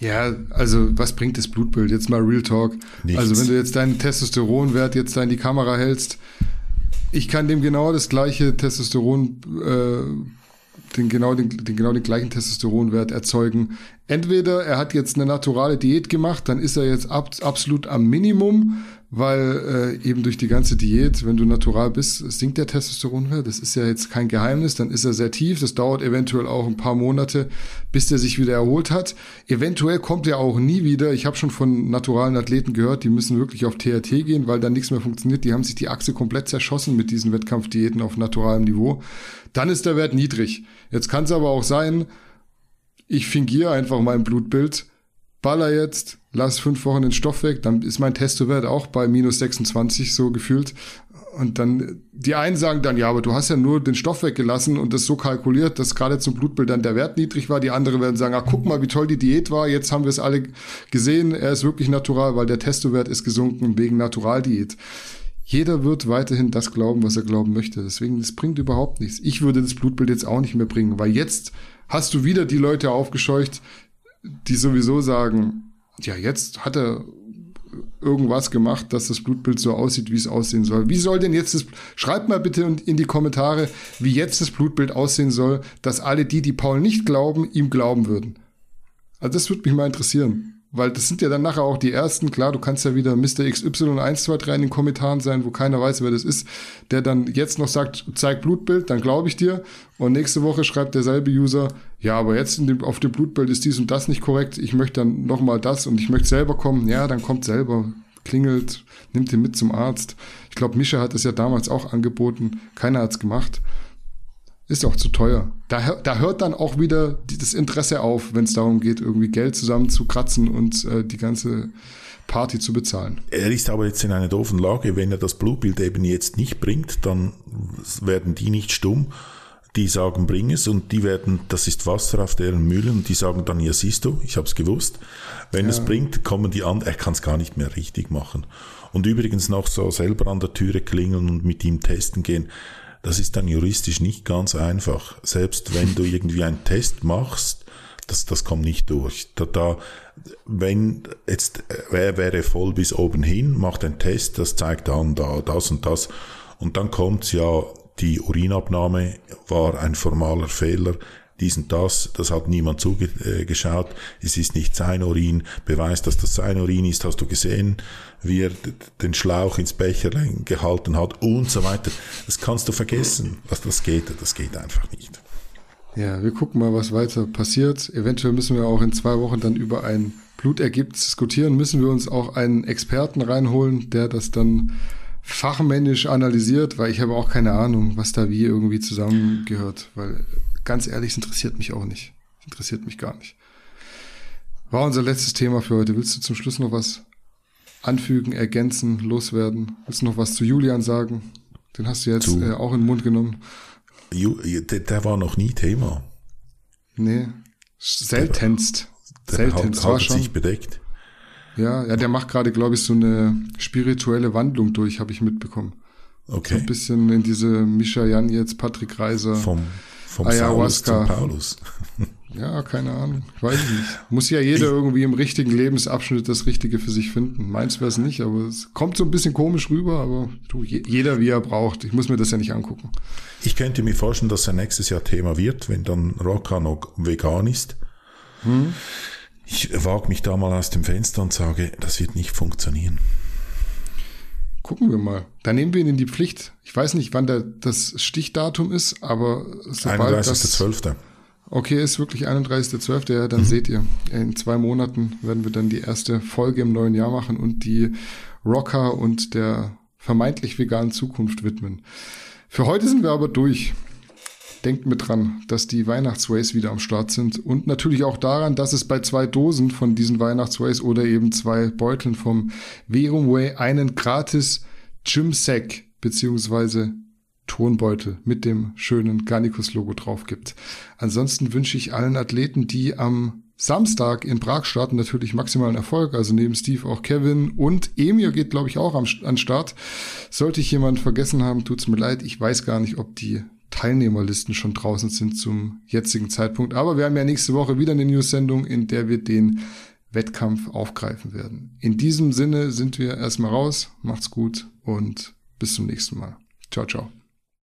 Ja, also was bringt das Blutbild? Jetzt mal Real Talk. Nichts. Also wenn du jetzt deinen Testosteronwert jetzt da in die Kamera hältst, ich kann dem genau das gleiche Testosteron den gleichen Testosteronwert erzeugen, Entweder er hat jetzt eine naturale Diät gemacht, dann ist er jetzt absolut am Minimum, weil eben durch die ganze Diät, wenn du natural bist, sinkt der Testosteronwert. Das ist ja jetzt kein Geheimnis. Dann ist er sehr tief. Das dauert eventuell auch ein paar Monate, bis er sich wieder erholt hat. Eventuell kommt er auch nie wieder. Ich habe schon von naturalen Athleten gehört, die müssen wirklich auf TRT gehen, weil dann nichts mehr funktioniert. Die haben sich die Achse komplett zerschossen mit diesen Wettkampfdiäten auf naturalem Niveau. Dann ist der Wert niedrig. Jetzt kann es aber auch sein, ich fingiere einfach mein Blutbild, baller jetzt, lass 5 Wochen den Stoff weg, dann ist mein Testowert auch bei minus 26 so gefühlt. Und dann, die einen sagen dann, ja, aber du hast ja nur den Stoff weggelassen und das so kalkuliert, dass gerade zum Blutbild dann der Wert niedrig war. Die anderen werden sagen, ah, guck mal, wie toll die Diät war, jetzt haben wir es alle gesehen, er ist wirklich natural, weil der Testowert ist gesunken wegen Naturaldiät. Jeder wird weiterhin das glauben, was er glauben möchte. Deswegen, das bringt überhaupt nichts. Ich würde das Blutbild jetzt auch nicht mehr bringen, weil jetzt hast du wieder die Leute aufgescheucht, die sowieso sagen, ja, jetzt hat er irgendwas gemacht, dass das Blutbild so aussieht, wie es aussehen soll. Wie soll denn jetzt das, schreibt mal bitte in die Kommentare, wie jetzt das Blutbild aussehen soll, dass alle die, die Paul nicht glauben, ihm glauben würden. Also das würde mich mal interessieren. Weil das sind ja dann nachher auch die Ersten. Klar, du kannst ja wieder Mr. XY123 in den Kommentaren sein, wo keiner weiß, wer das ist, der dann jetzt noch sagt, zeig Blutbild, dann glaube ich dir. Und nächste Woche schreibt derselbe User, ja, aber jetzt auf dem Blutbild ist dies und das nicht korrekt. Ich möchte dann nochmal das und ich möchte selber kommen. Ja, dann kommt selber, klingelt, nimmt ihn mit zum Arzt. Ich glaube, Mischa hat es ja damals auch angeboten. Keiner hat es gemacht. Ist auch zu teuer. Da hört dann auch wieder das Interesse auf, wenn es darum geht, irgendwie Geld zusammen zu kratzen und die ganze Party zu bezahlen. Er ist aber jetzt in einer doofen Lage. Wenn er das Blutbild eben jetzt nicht bringt, dann werden die nicht stumm. Die sagen, bring es, und die werden, das ist Wasser auf deren Mühlen, und die sagen dann, ja, siehst du, ich habe es gewusst. Wenn es bringt, kommen die an, er kann es gar nicht mehr richtig machen. Und übrigens noch so selber an der Türe klingeln und mit ihm testen gehen. Das ist dann juristisch nicht ganz einfach. Selbst wenn du irgendwie einen Test machst, das kommt nicht durch. Wenn jetzt, wer wäre voll bis oben hin, macht einen Test, das zeigt an, da, das und das. Und dann kommt's, ja, die Urinabnahme war ein formaler Fehler. Dies und das, das hat niemand zugeschaut, es ist nicht sein Urin, Beweis, dass das sein Urin ist, hast du gesehen, wie er den Schlauch ins Becher gehalten hat und so weiter. Das kannst du vergessen, das geht einfach nicht. Ja, wir gucken mal, was weiter passiert. Eventuell müssen wir auch in 2 Wochen dann über ein Blutergebnis diskutieren, müssen wir uns auch einen Experten reinholen, der das dann fachmännisch analysiert, weil ich habe auch keine Ahnung, was da wie irgendwie zusammengehört, weil ganz ehrlich, es interessiert mich auch nicht. Es interessiert mich gar nicht. War unser letztes Thema für heute. Willst du zum Schluss noch was anfügen, ergänzen, loswerden? Willst du noch was zu Julian sagen? Den hast du jetzt auch in den Mund genommen. Der war noch nie Thema. Nee, seltenst. Der war schon. Hat sich bedeckt. Ja, der macht gerade, glaube ich, so eine spirituelle Wandlung durch, habe ich mitbekommen. Okay. So ein bisschen in diese Mischa Jan jetzt, Patrick Reiser. Vom Ayahuasca. Saulus zum Paulus. Ja, keine Ahnung. Ich weiß nicht. Muss ja jeder irgendwie im richtigen Lebensabschnitt das Richtige für sich finden. Meins wäre es nicht, aber es kommt so ein bisschen komisch rüber, aber jeder wie er braucht. Ich muss mir das ja nicht angucken. Ich könnte mir vorstellen, dass er nächstes Jahr Thema wird, wenn dann Rocca noch vegan ist. Ich wage mich da mal aus dem Fenster und sage, das wird nicht funktionieren. Gucken wir mal. Dann nehmen wir ihn in die Pflicht. Ich weiß nicht, wann das Stichdatum ist, aber sobald das 31.12. Okay, ist wirklich 31.12. Ja, dann seht ihr. In 2 Monaten werden wir dann die erste Folge im neuen Jahr machen und die Rocca und der vermeintlich veganen Zukunft widmen. Für heute sind wir aber durch. Denkt mit dran, dass die Weihnachtsways wieder am Start sind und natürlich auch daran, dass es bei 2 Dosen von diesen Weihnachtsways oder eben 2 Beuteln vom Vérum Way einen gratis Gym-Sack bzw. Turnbeutel mit dem schönen Gannikus-Logo drauf gibt. Ansonsten wünsche ich allen Athleten, die am Samstag in Prag starten, natürlich maximalen Erfolg. Also neben Steve auch Kevin und Emir geht, glaube ich, auch an Start. Sollte ich jemanden vergessen haben, tut's mir leid. Ich weiß gar nicht, ob die Teilnehmerlisten schon draußen sind zum jetzigen Zeitpunkt. Aber wir haben ja nächste Woche wieder eine News-Sendung, in der wir den Wettkampf aufgreifen werden. In diesem Sinne sind wir erstmal raus. Macht's gut und bis zum nächsten Mal. Ciao, ciao.